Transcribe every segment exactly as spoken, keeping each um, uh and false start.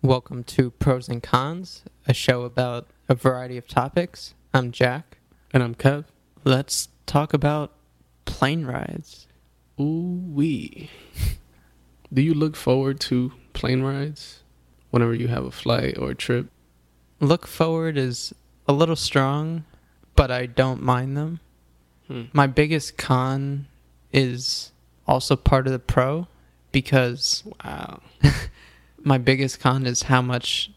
Welcome to Pros and Cons, a show about a variety of topics. I'm Jack. And I'm Kev. Let's talk about plane rides. Ooh-wee. Do you look forward to plane rides whenever you have a flight or a trip? Look forward is a little strong, but I don't mind them. Hmm. My biggest con is also part of the pro because... Wow. My biggest con is how much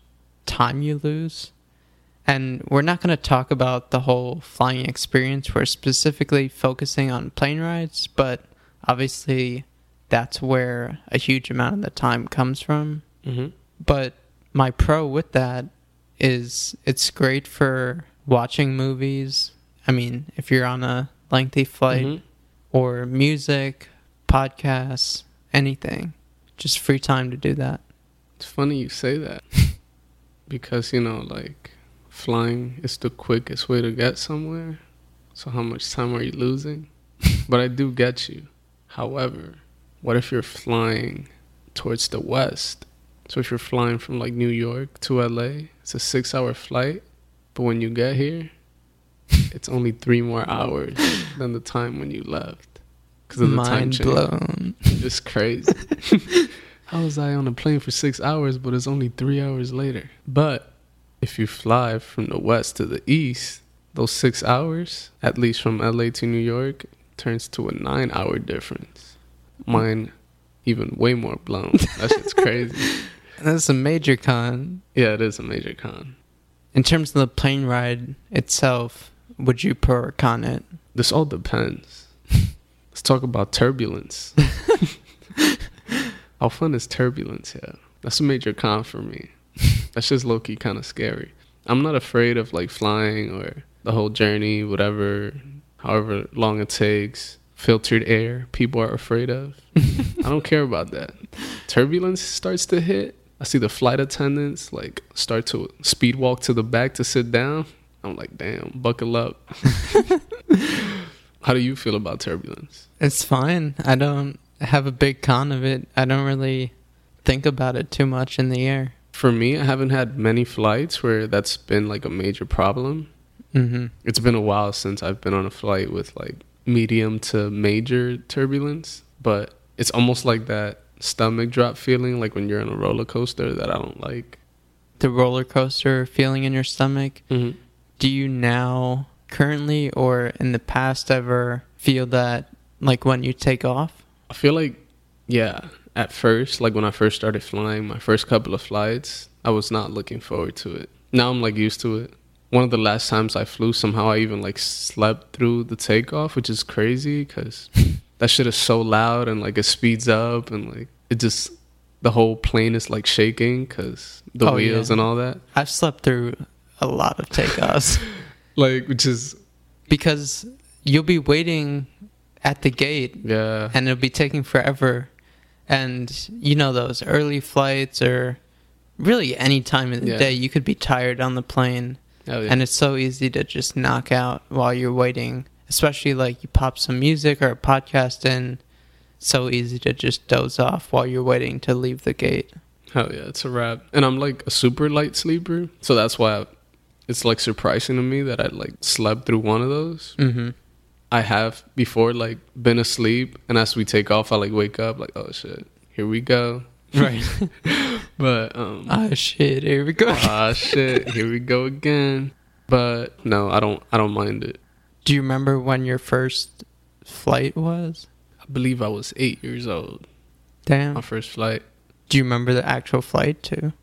time you lose. And we're not going to talk about the whole flying experience. We're specifically focusing on plane rides, but obviously that's where a huge amount of the time comes from. Mm-hmm. But my pro with that is it's great for watching movies. I mean, if you're on a lengthy flight, mm-hmm. or music, podcasts, anything, just free time to do that. It's funny you say that because, you know, like flying is the quickest way to get somewhere. So how much time are you losing? But I do get you. However, what if you're flying towards the west? So if you're flying from like New York to L A, it's a six hour flight. But when you get here, it's only three more hours than the time when you left. Because of the time change. Mind blown. It's crazy. How was I on a plane for six hours, but it's only three hours later? But if you fly from the west to the east, those six hours, at least from L A to New York, turns to a nine-hour difference. Mine, even way more blown. That shit's crazy. That's a major con. Yeah, it is a major con. In terms of the plane ride itself, would you pro or con it? This all depends. Let's talk about turbulence. How fun is turbulence? Yeah, that's a major con for me. That's just low-key kind of scary. I'm not afraid of like flying or the whole journey, whatever, however long it takes. Filtered air, people are afraid of. I don't care about that. Turbulence starts to hit. I see the flight attendants like start to speed walk to the back to sit down. I'm like, damn, buckle up. How do you feel about turbulence? It's fine. I don't have a big con of it. I don't really think about it too much in the air. For me, I haven't had many flights where that's been like a major problem. Mm-hmm. It's been a while since I've been on a flight with like medium to major turbulence, but it's almost like that stomach drop feeling like when you're on a roller coaster that I don't like. The roller coaster feeling in your stomach. Mm-hmm. Do you now currently or in the past ever feel that like when you take off? I feel like, yeah, at first, like when I first started flying, my first couple of flights, I was not looking forward to it. Now I'm like used to it. One of the last times I flew, somehow I even like slept through the takeoff, which is crazy because that shit is so loud and like it speeds up and like it just, the whole plane is like shaking because the oh, wheels yeah. and all that. I've slept through a lot of takeoffs. Like, which is... Because you'll be waiting... at the gate, yeah, and it'll be taking forever. And you know those early flights or really any time of the yeah. day, you could be tired on the plane. Oh, yeah. And it's so easy to just knock out while you're waiting, especially like you pop some music or a podcast in. So easy to just doze off while you're waiting to leave the gate. Hell yeah, it's a wrap. And I'm like a super light sleeper, so that's why it's like surprising to me that I like slept through one of those. Mm-hmm. I have before, like, been asleep, and as we take off, I, like, wake up, like, oh, shit, here we go. Right. But, um... oh, shit, here we go. Ah, shit, here we go again. But, no, I don't I don't mind it. Do you remember when your first flight was? I believe I was eight years old. Damn. My first flight. Do you remember the actual flight, too?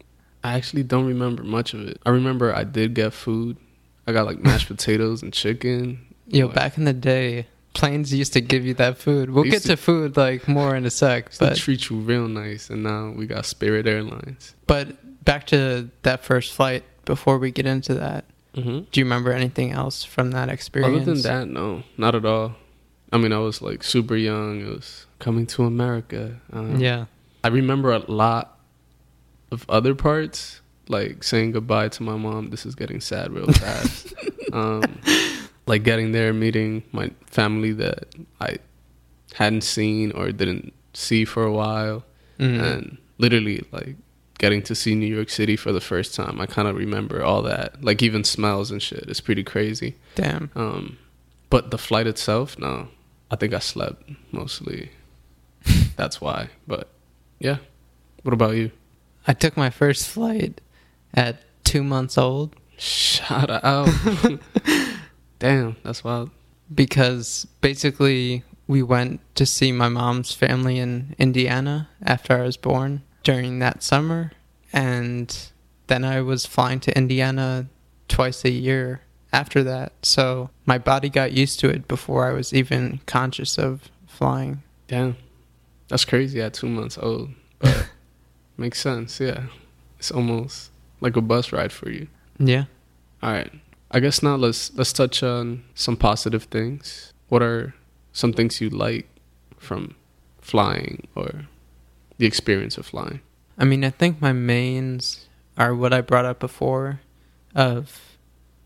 I actually don't remember much of it. I remember I did get food. I got, like, mashed potatoes and chicken. Yo, like, back in the day, planes used to give you that food. We'll get to, to food, like, more in a sec. But they treat you real nice, and now we got Spirit Airlines. But back to that first flight, before we get into that, mm-hmm. do you remember anything else from that experience? Other than that, no, not at all. I mean, I was, like, super young. It was coming to America. Um, yeah. I remember a lot of other parts, like, saying goodbye to my mom. This is getting sad real fast. um Like getting there, meeting my family that I hadn't seen or didn't see for a while. Mm-hmm. And literally like getting to see New York City for the first time. I kind of remember all that, like even smells and shit. It's pretty crazy. Damn. Um, but the flight itself, no. I think I slept mostly. That's why. But yeah. What about you? I took my first flight at two months old. Shout out. Damn, that's wild. Because basically we went to see my mom's family in Indiana after I was born during that summer. And then I was flying to Indiana twice a year after that. So my body got used to it before I was even conscious of flying. Damn. That's crazy at two months old. But makes sense, yeah. It's almost like a bus ride for you. Yeah. All right. I guess now let's let's touch on some positive things. What are some things you like from flying or the experience of flying? I mean, I think my mains are what I brought up before of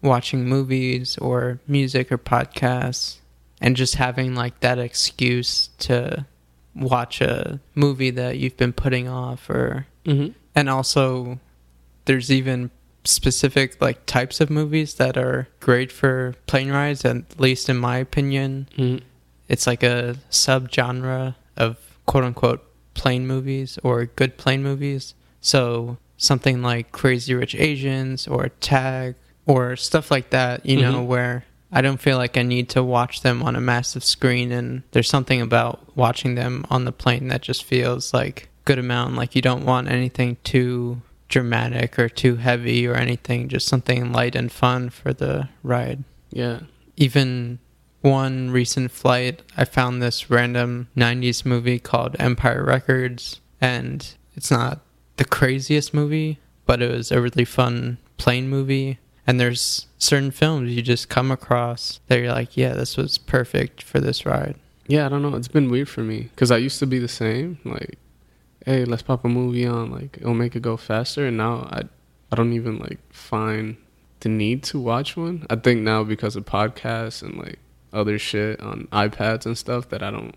watching movies or music or podcasts and just having like that excuse to watch a movie that you've been putting off or mm-hmm. and also there's even specific like types of movies that are great for plane rides, at least in my opinion. Mm-hmm. It's like a subgenre of quote unquote plane movies or good plane movies. So something like Crazy Rich Asians or Tag or stuff like that, you mm-hmm. know, where I don't feel like I need to watch them on a massive screen, and there's something about watching them on the plane that just feels like good amount. Like you don't want anything too dramatic or too heavy or anything, just something light and fun for the ride. Yeah. Even one recent flight, I found this random nineties movie called Empire Records, and it's not the craziest movie, but it was a really fun plane movie. And there's certain films you just come across that you're like, yeah, this was perfect for this ride. Yeah, I don't know. It's been weird for me because I used to be the same. Like, hey, let's pop a movie on, like it'll make it go faster. And now I, I don't even like find the need to watch one. I think now because of podcasts and like other shit on iPads and stuff that I don't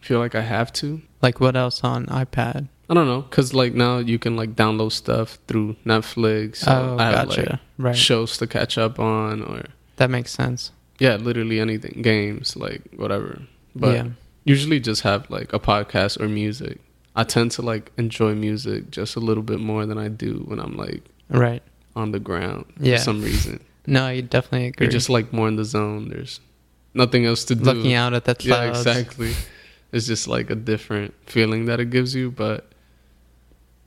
feel like I have to. Like what else on iPad? I don't know, because like now you can like download stuff through Netflix. Oh, I have, gotcha. Like, right. Shows to catch up on, or that makes sense. Yeah, literally anything, games, like whatever. But yeah. Usually just have like a podcast or music. I tend to like enjoy music just a little bit more than I do when I'm like right on the ground yeah. for some reason. No, I definitely agree. You're just like more in the zone. There's nothing else to do. Looking out at the clouds. Yeah, exactly. It's just like a different feeling that it gives you. But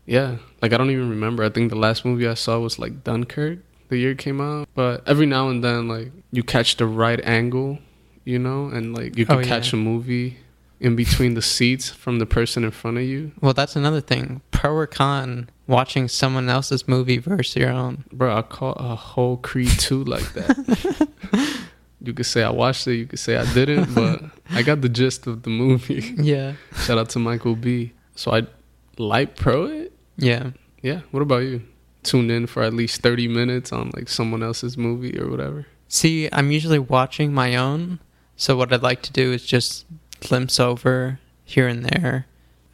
yeah, like I don't even remember. I think the last movie I saw was like Dunkirk, the year it came out. But every now and then, like you catch the right angle, you know, and like you can oh, catch yeah. a movie in between the seats from the person in front of you. Well, that's another thing. Pro or con, watching someone else's movie versus your own. Bro, I caught a whole Creed Two like that. You could say I watched it, you could say I didn't, but I got the gist of the movie. Yeah. Shout out to Michael B. So I like pro it. Yeah. Yeah. What about you? Tune in for at least thirty minutes on like someone else's movie or whatever. See, I'm usually watching my own. So what I'd like to do is just glimpse over here and there,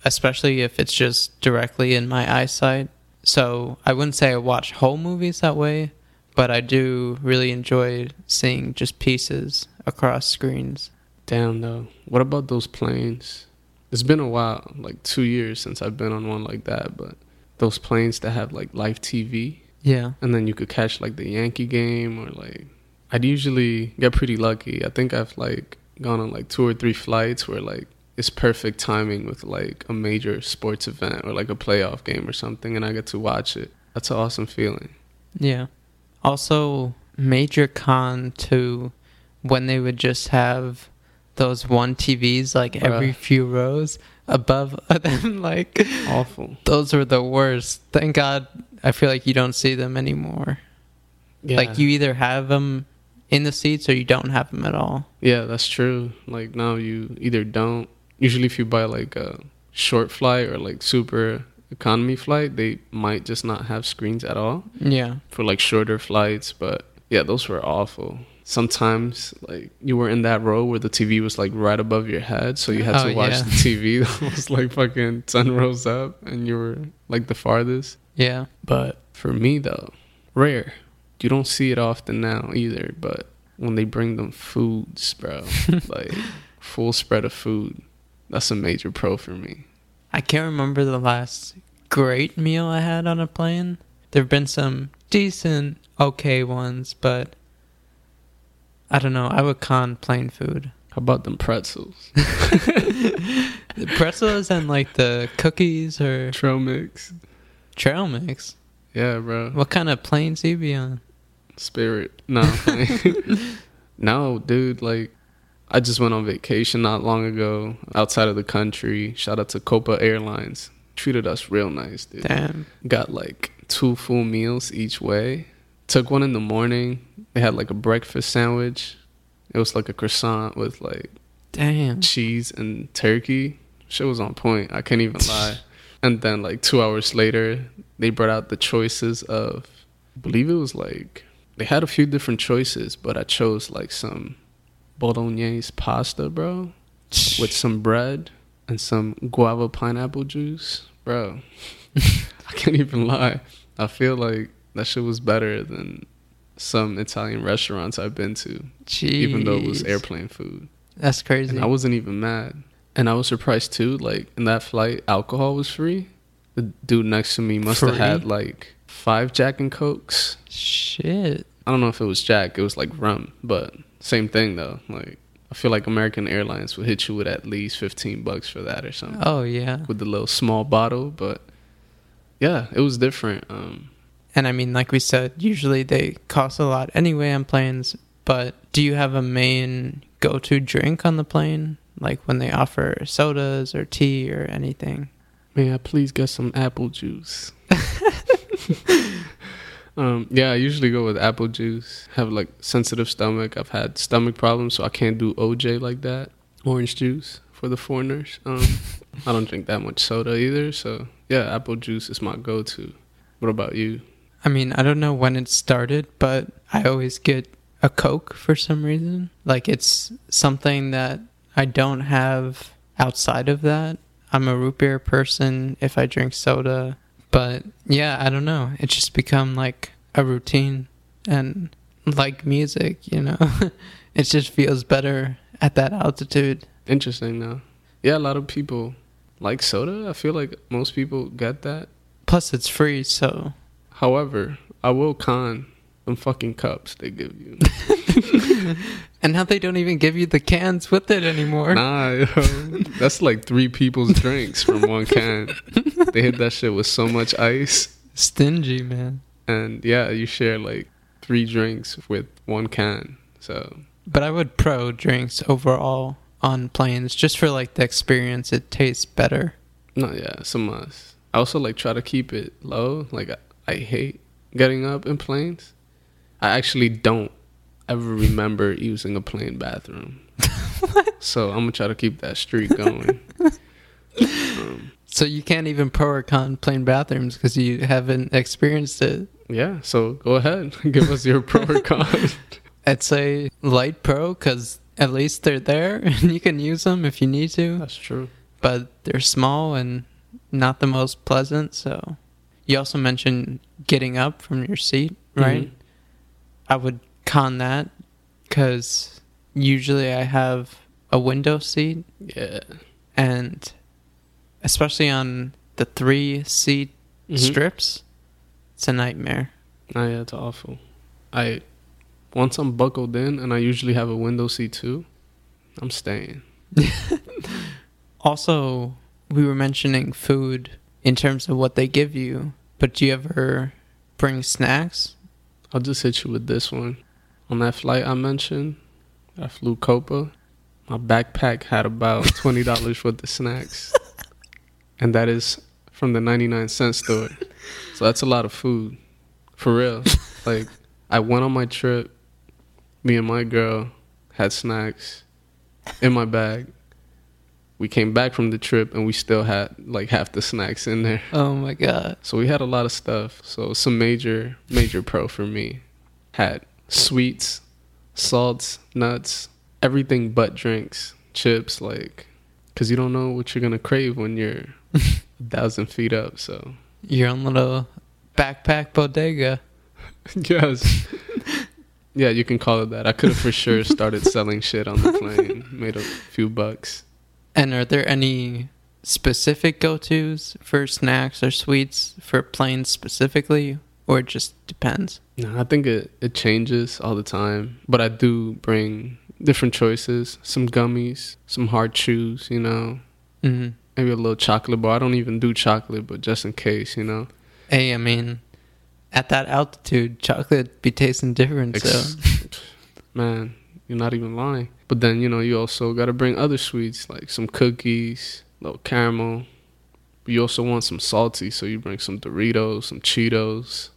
especially if it's just directly in my eyesight. So I wouldn't say I watch whole movies that way, but I do really enjoy seeing just pieces across screens. Damn, though. What about those planes? It's been a while, like two years since I've been on one like that, but those planes that have like live T V. Yeah. And then you could catch like the Yankee game or like, I'd usually get pretty lucky. I think I've like gone on like two or three flights where like it's perfect timing with like a major sports event or like a playoff game or something, and I get to watch it. That's an awesome feeling. Yeah. Also, major con to when they would just have those one T Vs like Bruh. every few rows above them, like awful. Those were the worst. Thank God I feel like you don't see them anymore. Yeah. Like you either have them in the seats or you don't have them at all. Yeah, that's true. Like now you either don't. Usually if you buy like a short flight or like super economy flight, they might just not have screens at all. Yeah. For like shorter flights. But yeah, those were awful. Sometimes like you were in that row where the T V was like right above your head. So you had to oh, watch yeah. the T V that was like fucking ten rows up and you were like the farthest. Yeah. But for me, though, rare. You don't see it often now either, but when they bring them foods, bro, like full spread of food, that's a major pro for me. I can't remember the last great meal I had on a plane. There have been some decent, okay ones, but I don't know. I would con plain food. How about them pretzels? The pretzels and like the cookies or... Trail mix. Trail mix? Yeah, bro. What kind of planes you be on? Spirit. No. No, dude. Like, I just went on vacation not long ago outside of the country. Shout out to Copa Airlines. Treated us real nice, dude. Damn. Got like two full meals each way. Took one in the morning. They had like a breakfast sandwich. It was like a croissant with like damn cheese and turkey. Shit was on point. I can't even lie. And then like two hours later, they brought out the choices of, I believe it was like, they had a few different choices, but I chose like some bolognese pasta, bro, with some bread and some guava pineapple juice, bro. I can't even lie. I feel like that shit was better than some Italian restaurants I've been to. Jeez. Even though it was airplane food. That's crazy. And I wasn't even mad. And I was surprised too, like in that flight, alcohol was free. The dude next to me must free? have had like five Jack and Cokes. Shit. I don't know if it was Jack, it was like rum, but same thing though. Like, I feel like American Airlines would hit you with at least fifteen bucks for that or something. Oh yeah. With the little small bottle, but yeah, it was different. Um, And I mean, like we said, usually they cost a lot anyway on planes, but do you have a main go-to drink on the plane? Like when they offer sodas or tea or anything? May I please get some apple juice? um, yeah, I usually go with apple juice. Have like sensitive stomach. I've had stomach problems, so I can't do O J like that. Orange juice for the foreigners. Um, I don't drink that much soda either. So yeah, apple juice is my go-to. What about you? I mean, I don't know when it started, but I always get a Coke for some reason. Like, it's something that I don't have outside of that. I'm a root beer person if I drink soda. But yeah, I don't know. It's just become like a routine. And like music, you know, it just feels better at that altitude. Interesting, though. Yeah, a lot of people like soda. I feel like most people get that. Plus, it's free, so... However, I will con them fucking cups they give you. And now they don't even give you the cans with it anymore. Nah, yo, that's like three people's drinks from one can. They hit that shit with so much ice. Stingy, man. And yeah, you share like three drinks with one can, so... But I would pro drinks overall on planes, just for like the experience. It tastes better. No, yeah, it's a must. I also like try to keep it low, like... I I hate getting up in planes. I actually don't ever remember using a plane bathroom. So I'm going to try to keep that streak going. Um, so you can't even pro or con plane bathrooms because you haven't experienced it. Yeah, so go ahead. Give us your pro or con. I'd say light pro because at least they're there and you can use them if you need to. That's true. But they're small and not the most pleasant, so... You also mentioned getting up from your seat, right? Mm-hmm. I would con that because usually I have a window seat. Yeah. And especially on the three-seat mm-hmm. strips, it's a nightmare. Oh, yeah, it's awful. I Once I'm buckled in, and I usually have a window seat too, I'm staying. Also, we were mentioning food in terms of what they give you. But do you ever bring snacks? I'll just hit you with this one. On that flight I mentioned, I flew Copa. My backpack had about twenty dollars worth of snacks. And that is from the ninety-nine cent store. So that's a lot of food. For real. Like, I went on my trip. Me and my girl had snacks in my bag. We came back from the trip and we still had like half the snacks in there. Oh my God. So we had a lot of stuff. So some major, major pro for me. Had sweets, salts, nuts, everything but drinks, chips, like, because you don't know what you're going to crave when you're a thousand feet up. So your own little backpack bodega. Yes. Yeah, you can call it that. I could have for sure started selling shit on the plane, made a few bucks. And are there any specific go-tos for snacks or sweets for planes specifically, or it just depends? No, I think it, it changes all the time, but I do bring different choices. Some gummies, some hard chews, you know. Mm-hmm. Maybe a little chocolate bar. I don't even do chocolate, but just in case, you know. Hey, I mean, at that altitude, chocolate be tasting different, so. Man, you're not even lying. But then, you know, you also got to bring other sweets, like some cookies, a little caramel. You also want some salty, so you bring some Doritos, some Cheetos,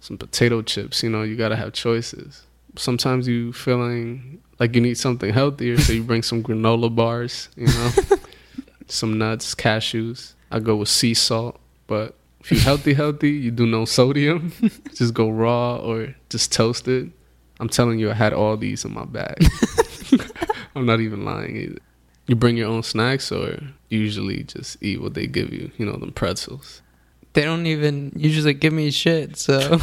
some potato chips. You know, you got to have choices. Sometimes you feeling like you need something healthier, so you bring some granola bars, you know, some nuts, cashews. I go with sea salt, but if you're healthy, healthy, you do no sodium. Just go raw or just toast it. I'm telling you, I had all these in my bag. I'm not even lying either. You bring your own snacks or usually just eat what they give you, you know, them pretzels. They don't even usually give me shit, so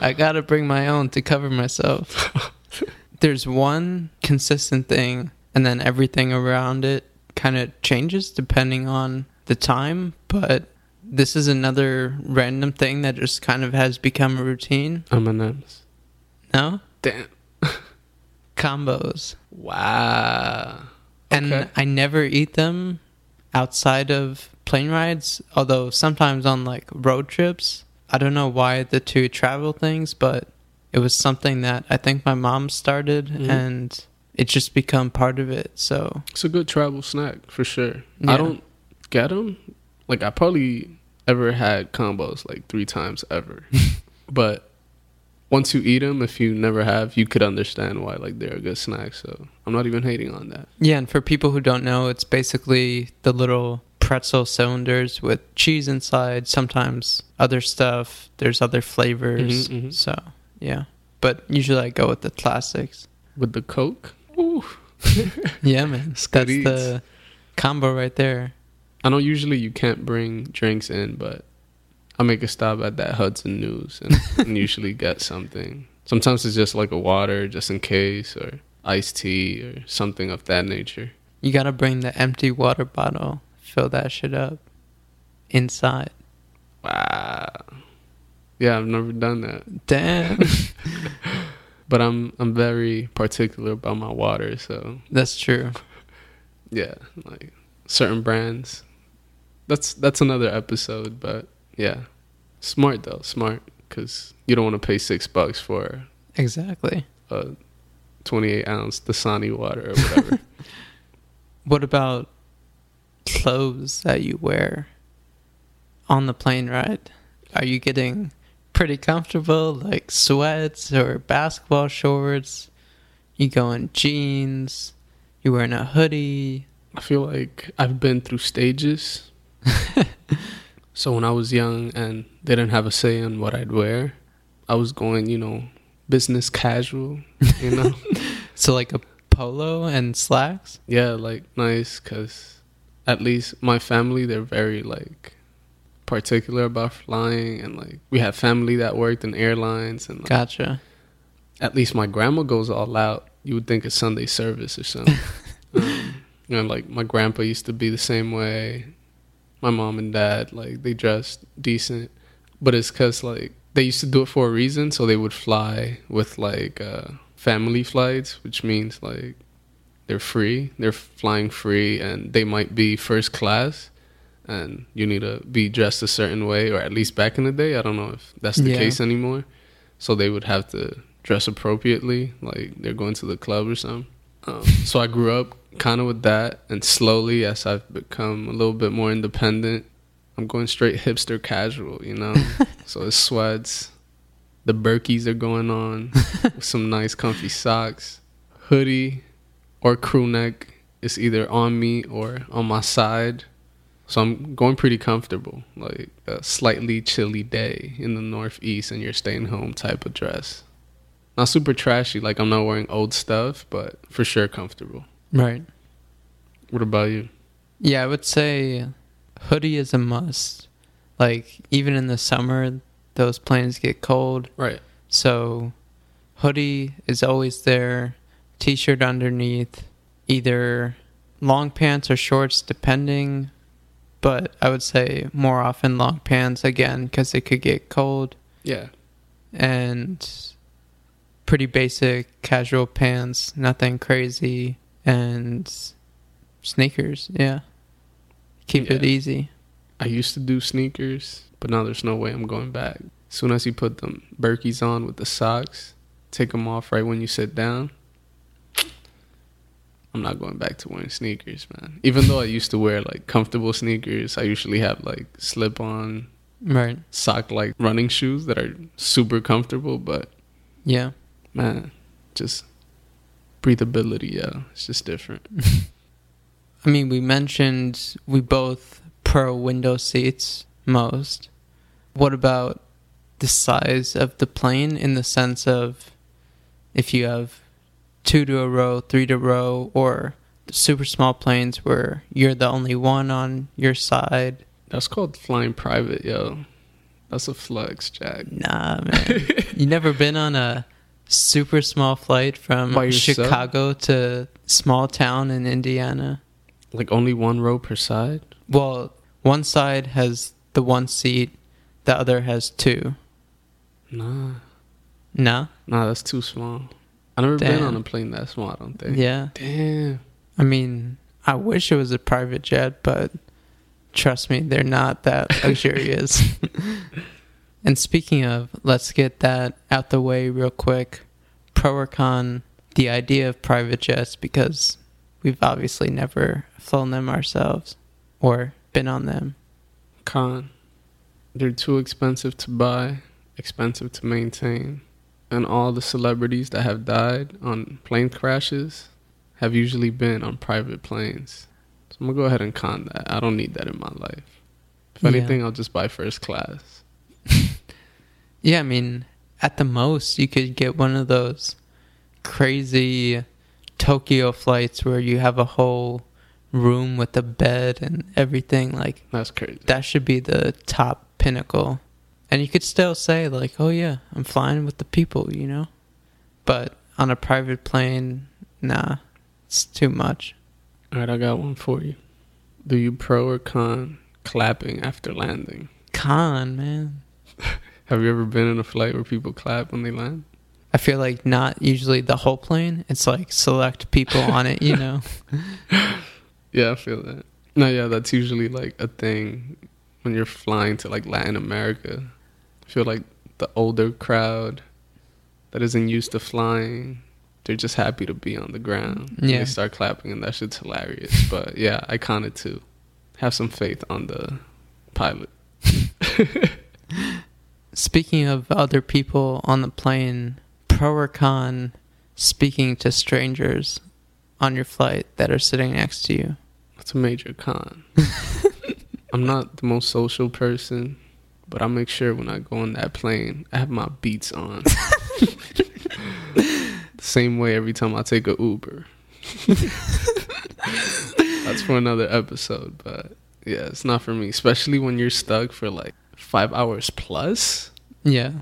I gotta bring my own to cover myself. There's one consistent thing, and then everything around it kind of changes depending on the time, but this is another random thing that just kind of has become a routine. M and M's. No? Damn. Combos. Wow. And okay. I never eat them outside of plane rides, although sometimes on like road trips. I don't know why the two travel things, but it was something that I think my mom started, mm-hmm. and it just become part of it. So it's a good travel snack for sure. Yeah. I don't get them. Like I probably ever had combos like three times ever. But once you eat them, if you never have, you could understand why, like, they're a good snack. So I'm not even hating on that. Yeah, and for people who don't know, it's basically the little pretzel cylinders with cheese inside, sometimes other stuff. There's other flavors. Mm-hmm, mm-hmm. So, yeah. But usually I go with the classics. With the Coke? Ooh. Yeah, man. That's the combo right there. I know usually you can't bring drinks in, but I make a stop at that Hudson News and, and usually get something. Sometimes it's just like a water, just in case, or iced tea or something of that nature. You gotta bring the empty water bottle, fill that shit up inside. Wow. Yeah, I've never done that. Damn. But I'm I'm very particular about my water, so. That's true. Yeah, like certain brands. That's that's another episode, but. Yeah. Smart, though. Smart. Because you don't want to pay six bucks for... Exactly. A twenty-eight ounce Dasani water or whatever. What about clothes that you wear on the plane ride? Are you getting pretty comfortable, like sweats or basketball shorts? You go in jeans? You wearing a hoodie? I feel like I've been through stages. So when I was young and they didn't have a say in what I'd wear, I was going, you know, business casual, you know? So like a polo and slacks? Yeah, like nice, because at least my family, they're very like particular about flying. And like we had family that worked in airlines. And like, gotcha. At least my grandma goes all out. You would think it's Sunday service or something. um, you know, like my grandpa used to be the same way. My mom and dad, like, they dressed decent. But it's because, like, they used to do it for a reason. So they would fly with, like, uh, family flights, which means, like, they're free. They're flying free, and they might be first class. And you need to be dressed a certain way, or at least back in the day. I don't know if that's the yeah. case anymore. So they would have to dress appropriately, like they're going to the club or something. Um, so I grew up kind of with that, and slowly as I've become a little bit more independent, I'm going straight hipster casual, you know? So it's sweats, the Berkies are going on, with some nice comfy socks, hoodie or crew neck. It's either on me or on my side. So I'm going pretty comfortable, like a slightly chilly day in the Northeast and you're staying home type of dress. Not super trashy, like I'm not wearing old stuff, but for sure comfortable. Right. What about you? Yeah, I would say hoodie is a must. Like, even in the summer, those planes get cold. Right. So, hoodie is always there, t-shirt underneath, either long pants or shorts, depending. But I would say more often long pants, again, because it could get cold. Yeah. And pretty basic casual pants, nothing crazy, and sneakers, yeah. Keep yeah. it easy. I used to do sneakers, but now there's no way I'm going back. As soon as you put them Berkies on with the socks, take them off right when you sit down, I'm not going back to wearing sneakers, man. Even though I used to wear, like, comfortable sneakers, I usually have, like, slip-on, right, sock-like running shoes that are super comfortable, but... Yeah. Man, just breathability, yeah. It's just different. I mean, we mentioned we both... pro window seats most. What about the size of the plane, in the sense of if you have two to a row, three to a row, or super small planes where you're the only one on your side? That's called flying private, yo. That's a flex, Jack. Nah, man. You never been on a super small flight from Chicago to small town in Indiana? Like only one row per side? Well, one side has the one seat, the other has two. Nah. Nah? Nah, that's too small. I've never Damn. been on a plane that small, I don't think. Yeah. Damn. I mean, I wish it was a private jet, but trust me, they're not that luxurious. And speaking of, let's get that out the way real quick. Pro or con the idea of private jets, because we've obviously never flown them ourselves. Or been on them. Con. They're too expensive to buy, expensive to maintain. And all the celebrities that have died on plane crashes have usually been on private planes. So I'm going to go ahead and con that. I don't need that in my life. If yeah. anything, I'll just buy first class. Yeah, I mean, at the most, you could get one of those crazy Tokyo flights where you have a whole... room with a bed and everything. Like, that's crazy. That should be the top pinnacle. And you could still say, like, oh yeah, I'm flying with the people, you know. But on a private plane, nah, it's too much. All right, I got one for you. Do you pro or con clapping after landing? Con, man. Have you ever been in a flight where people clap when they land? I feel like not usually the whole plane. It's like select people on it, you know. Yeah, I feel that. No, yeah, that's usually, like, a thing when you're flying to, like, Latin America. I feel like the older crowd that isn't used to flying, they're just happy to be on the ground. Yeah. They start clapping, and that shit's hilarious. But, yeah, I con it, too. Have some faith on the pilot. Speaking of other people on the plane, pro or con speaking to strangers on your flight that are sitting next to you? That's a major con. I'm not the most social person, but I make sure when I go on that plane, I have my Beats on. The same way every time I take a Uber. That's for another episode, but yeah, it's not for me. Especially when you're stuck for like five hours plus. Yeah.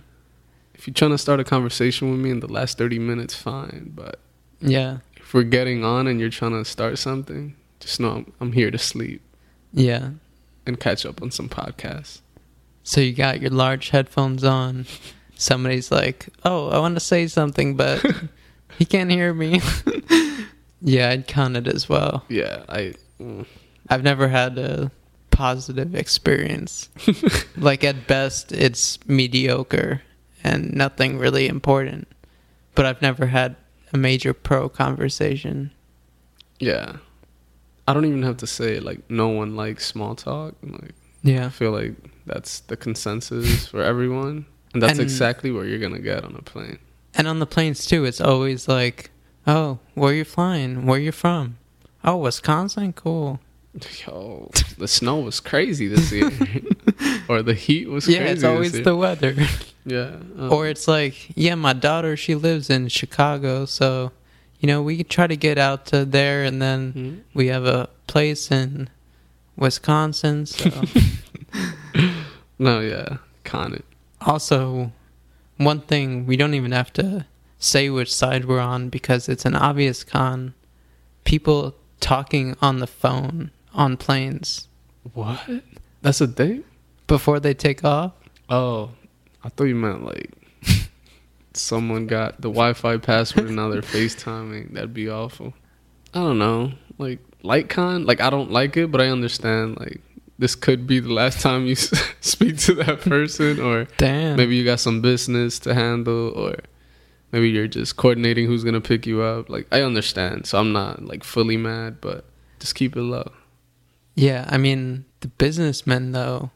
If you're trying to start a conversation with me in the last thirty minutes, fine, but... Yeah. If we're getting on and you're trying to start something, just know I'm, I'm here to sleep. Yeah. And catch up on some podcasts. So you got your large headphones on. Somebody's like, oh, I want to say something, but he can't hear me. Yeah, I'd count it as well. Yeah. I, mm. I've never had a positive experience. Like, at best, it's mediocre and nothing really important. But I've never had a major pro conversation. Yeah. I don't even have to say, like, no one likes small talk. Like, yeah. I feel like that's the consensus for everyone. And that's and, exactly what you're going to get on a plane. And on the planes, too, it's always like, oh, where you flying? Where you from? Oh, Wisconsin? Cool. Yo, the snow was crazy this year. Or the heat was yeah, crazy. Yeah, it's always this year. The weather. Yeah. Um, or it's like, yeah, my daughter, she lives in Chicago, so, you know, we could try to get out to there, and then mm-hmm. we have a place in Wisconsin, so. No, yeah, con it. Also, one thing we don't even have to say which side we're on because it's an obvious con. People talking on the phone on planes. What? That's a thing? Before they take off? Oh, I thought you meant like someone got the Wi-Fi password and now they're FaceTiming. That'd be awful. I don't know. Like, like con? Like, I don't like it, but I understand, like, this could be the last time you speak to that person, or damn, maybe you got some business to handle, or maybe you're just coordinating who's going to pick you up. Like, I understand, so I'm not, like, fully mad, but just keep it low. Yeah, I mean, the businessmen, though,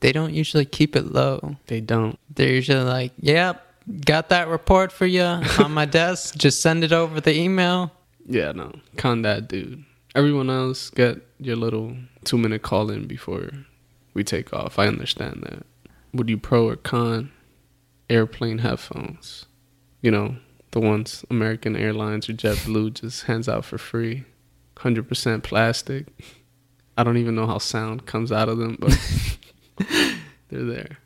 they don't usually keep it low. They don't. They're usually like, yep, got that report for you on my desk. Just send it over the email. Yeah, no, con that dude. Everyone else, get your little two-minute call-in before we take off. I understand that. Would you pro or con airplane headphones? You know, the ones American Airlines or JetBlue just hands out for free. one hundred percent plastic. I don't even know how sound comes out of them, but they're there.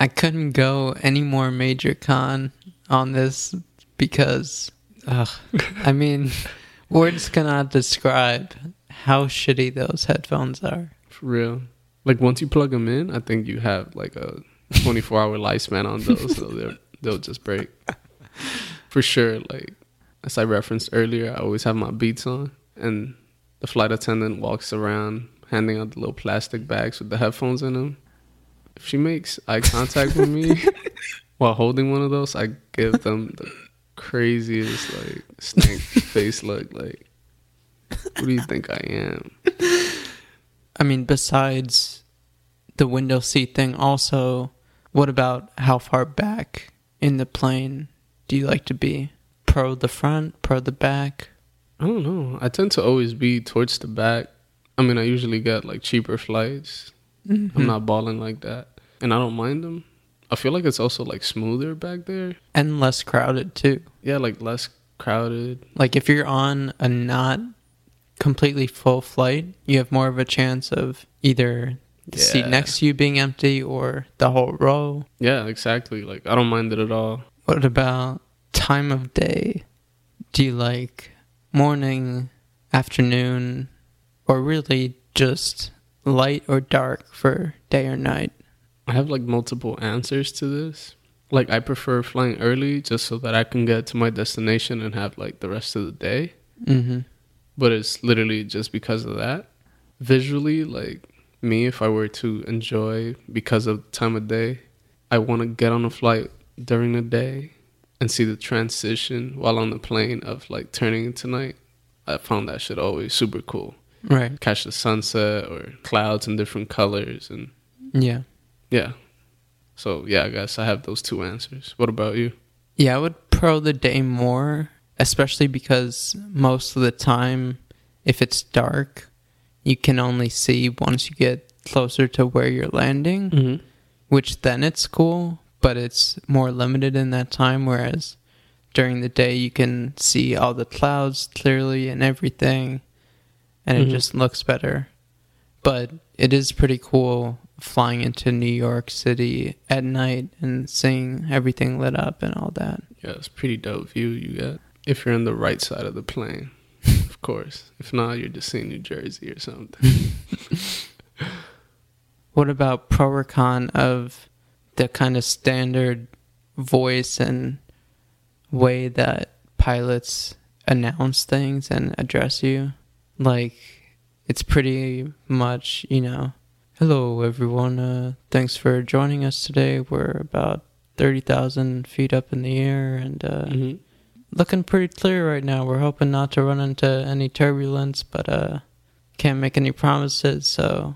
I couldn't go any more major con on this because, ugh, I mean, words cannot describe how shitty those headphones are. For real. Like, once you plug them in, I think you have, like, a twenty-four hour lifespan on those, so they'll just break. For sure. Like, as I referenced earlier, I always have my Beats on, and the flight attendant walks around handing out the little plastic bags with the headphones in them. If she makes eye contact with me while holding one of those, I give them the craziest, like, snake face look, like, who do you think I am? I mean, besides the window seat thing, also, what about how far back in the plane do you like to be? Pro the front, pro the back? I don't know. I tend to always be towards the back. I mean, I usually get, like, cheaper flights. Mm-hmm. I'm not balling like that. And I don't mind them. I feel like it's also, like, smoother back there. And less crowded, too. Yeah, like, less crowded. Like, if you're on a not completely full flight, you have more of a chance of either the yeah. seat next to you being empty or the whole row. Yeah, exactly. Like, I don't mind it at all. What about time of day? Do you like morning, afternoon, or really just light or dark for day or night? I have, like, multiple answers to this. Like, I prefer flying early just so that I can get to my destination and have, like, the rest of the day. Mm-hmm. But it's literally just because of that. Visually, like, me, if I were to enjoy because of the time of day, I want to get on a flight during the day and see the transition while on the plane of, like, turning into night. I found that shit always super cool. Right. Catch the sunset or clouds in different colors. And yeah. Yeah. So, yeah, I guess I have those two answers. What about you? Yeah, I would pro the day more. Especially because most of the time, if it's dark, you can only see once you get closer to where you're landing, mm-hmm. which then it's cool, but it's more limited in that time. Whereas during the day, you can see all the clouds clearly and everything, and mm-hmm. it just looks better. But it is pretty cool flying into New York City at night and seeing everything lit up and all that. Yeah, it's a pretty dope view you get. If you're on the right side of the plane, of course. If not, you're just seeing New Jersey or something. What about pro or con of the kind of standard voice and way that pilots announce things and address you? Like, it's pretty much, you know, hello, everyone. Uh, thanks for joining us today. We're about thirty thousand feet up in the air and uh, mm-hmm. looking pretty clear right now. We're hoping not to run into any turbulence, but uh, can't make any promises, so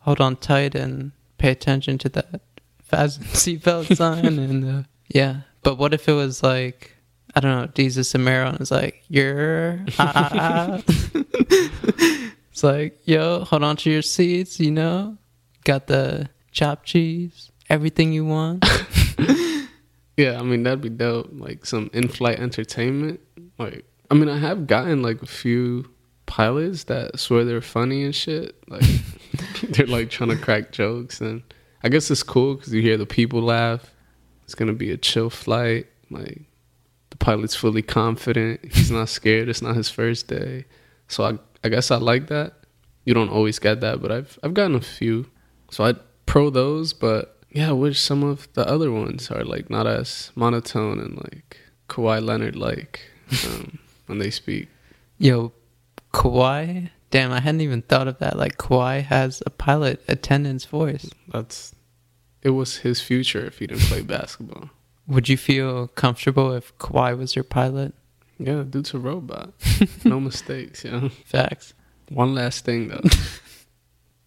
hold on tight and pay attention to that fasten seatbelt sign. And uh, yeah, but what if it was like, I don't know, Desus and Mero is like, you're ah, ah, ah. It's like, yo, hold on to your seats, you know, got the chopped cheese, everything you want. Yeah, I mean, that'd be dope. Like, some in-flight entertainment. Like, I mean, I have gotten, like, a few pilots that swear they're funny and shit. Like, they're, like, trying to crack jokes. And I guess it's cool because you hear the people laugh. It's going to be a chill flight. Like, the pilot's fully confident. He's not scared. It's not his first day. So I, I guess I like that. You don't always get that, but I've I've gotten a few. So I'd pro those, but yeah, I wish some of the other ones are like not as monotone and like Kawhi Leonard like um, when they speak. Yo, Kawhi? Damn, I hadn't even thought of that. Like, Kawhi has a pilot attendant's voice. That's, it was his future if he didn't play basketball. Would you feel comfortable if Kawhi was your pilot? Yeah, dude's a robot. No mistakes, you know? Facts. One last thing, though.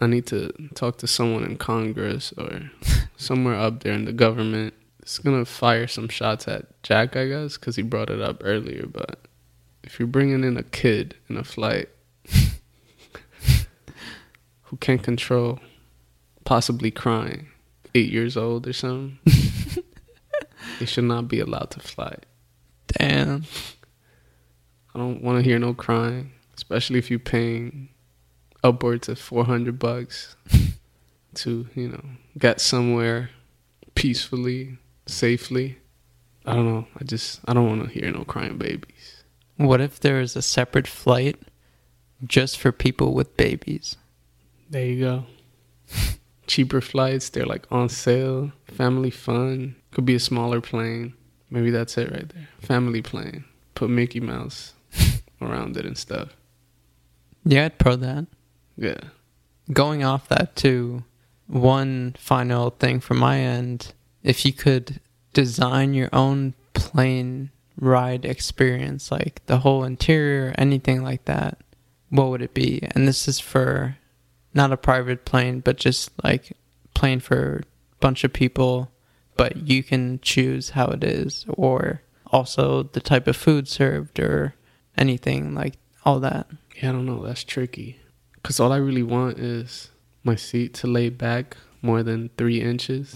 I need to talk to someone in Congress or somewhere up there in the government. It's going to fire some shots at Jack, I guess, because he brought it up earlier. But if you're bringing in a kid in a flight who can't control possibly crying, eight years old or something, they should not be allowed to fly. Damn. I don't want to hear no crying, especially if you're paying upwards of four hundred bucks to, you know, get somewhere peacefully, safely. I don't know. I just, I don't want to hear no crying babies. What if there is a separate flight just for people with babies? There you go. Cheaper flights, they're like on sale. Family fun. Could be a smaller plane. Maybe that's it right there. Family plane. Put Mickey Mouse around it and stuff. Yeah, I'd pro that. Yeah. Going off that too, one final thing from my end, if you could design your own plane ride experience, like the whole interior, anything like that, what would it be? And this is for not a private plane, but just like plane for a bunch of people, but you can choose how it is, or also the type of food served or anything like all that. Yeah, I don't know. That's tricky. Because all I really want is my seat to lay back more than three inches.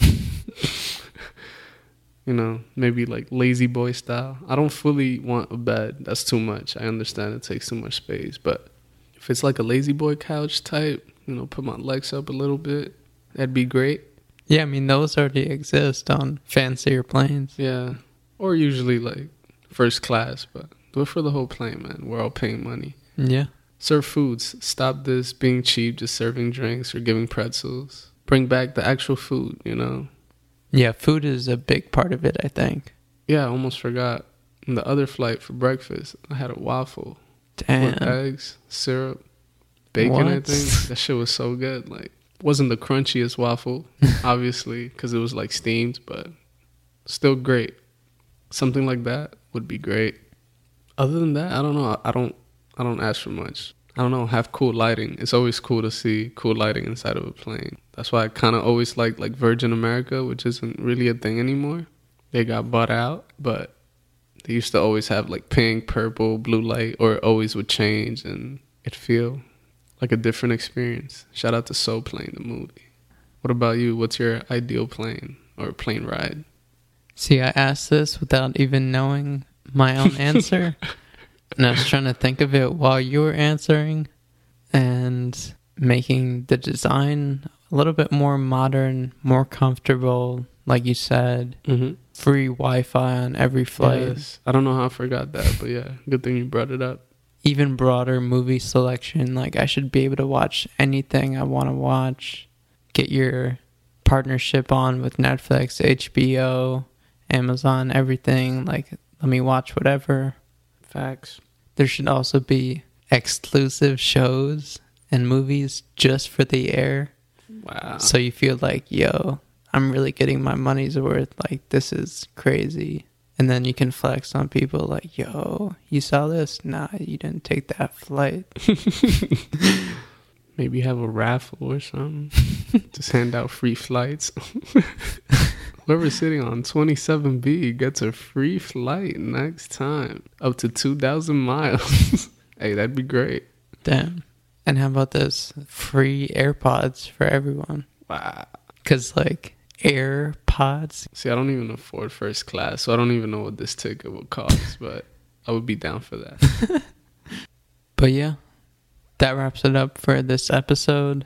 You know, maybe like lazy boy style. I don't fully want a bed. That's too much. I understand it takes too much space. But if it's like a lazy boy couch type, you know, put my legs up a little bit, that'd be great. Yeah, I mean, those already exist on fancier planes. Yeah, or usually like first class, but do it for the whole plane, man. We're all paying money. Yeah. Serve foods. Stop this being cheap, just serving drinks or giving pretzels. Bring back the actual food, you know? Yeah, food is a big part of it, I think. Yeah, I almost forgot. On the other flight for breakfast, I had a waffle. Damn. With eggs, syrup, bacon, what? I think. That shit was so good. Like, wasn't the crunchiest waffle, obviously, because it was like steamed, but still great. Something like that would be great. Other than that, I don't know. I don't... I don't ask for much. I don't know, have cool lighting. It's always cool to see cool lighting inside of a plane. That's why I kind of always liked like Virgin America, which isn't really a thing anymore. They got bought out, but they used to always have like pink, purple, blue light, or it always would change and it'd feel like a different experience. Shout out to Soul Plane, the movie. What about you? What's your ideal plane or plane ride? See, I asked this without even knowing my own answer. And I was trying to think of it while you were answering and making the design a little bit more modern, more comfortable, like you said. Mm-hmm. Free Wi-Fi on every flight. Yes. I don't know how I forgot that, but yeah, good thing you brought it up. Even broader movie selection. Like, I should be able to watch anything I want to watch. Get your partnership on with Netflix, H B O, Amazon, everything. Like, let me watch whatever. Facts. There should also be exclusive shows and movies just for the air. Wow. So you feel like, yo, I'm really getting my money's worth. Like, this is crazy. And then you can flex on people like, yo, you saw this? Nah, you didn't take that flight. Maybe have a raffle or something. Just hand out free flights. Whoever's sitting on twenty-seven B gets a free flight next time. Up to two thousand miles. Hey, that'd be great. Damn. And how about this? Free AirPods for everyone. Wow. Because, like, AirPods. See, I don't even afford first class, so I don't even know what this ticket would cost, but I would be down for that. But, yeah, that wraps it up for this episode.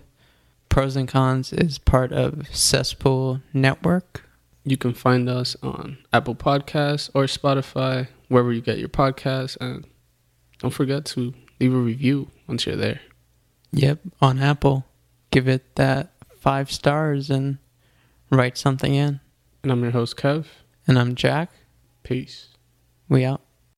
Pros and Cons is part of Cesspool Network. You can find us on Apple Podcasts or Spotify, wherever you get your podcasts. And don't forget to leave a review once you're there. Yep, on Apple. Give it that five stars and write something in. And I'm your host, Kev. And I'm Jack. Peace. We out.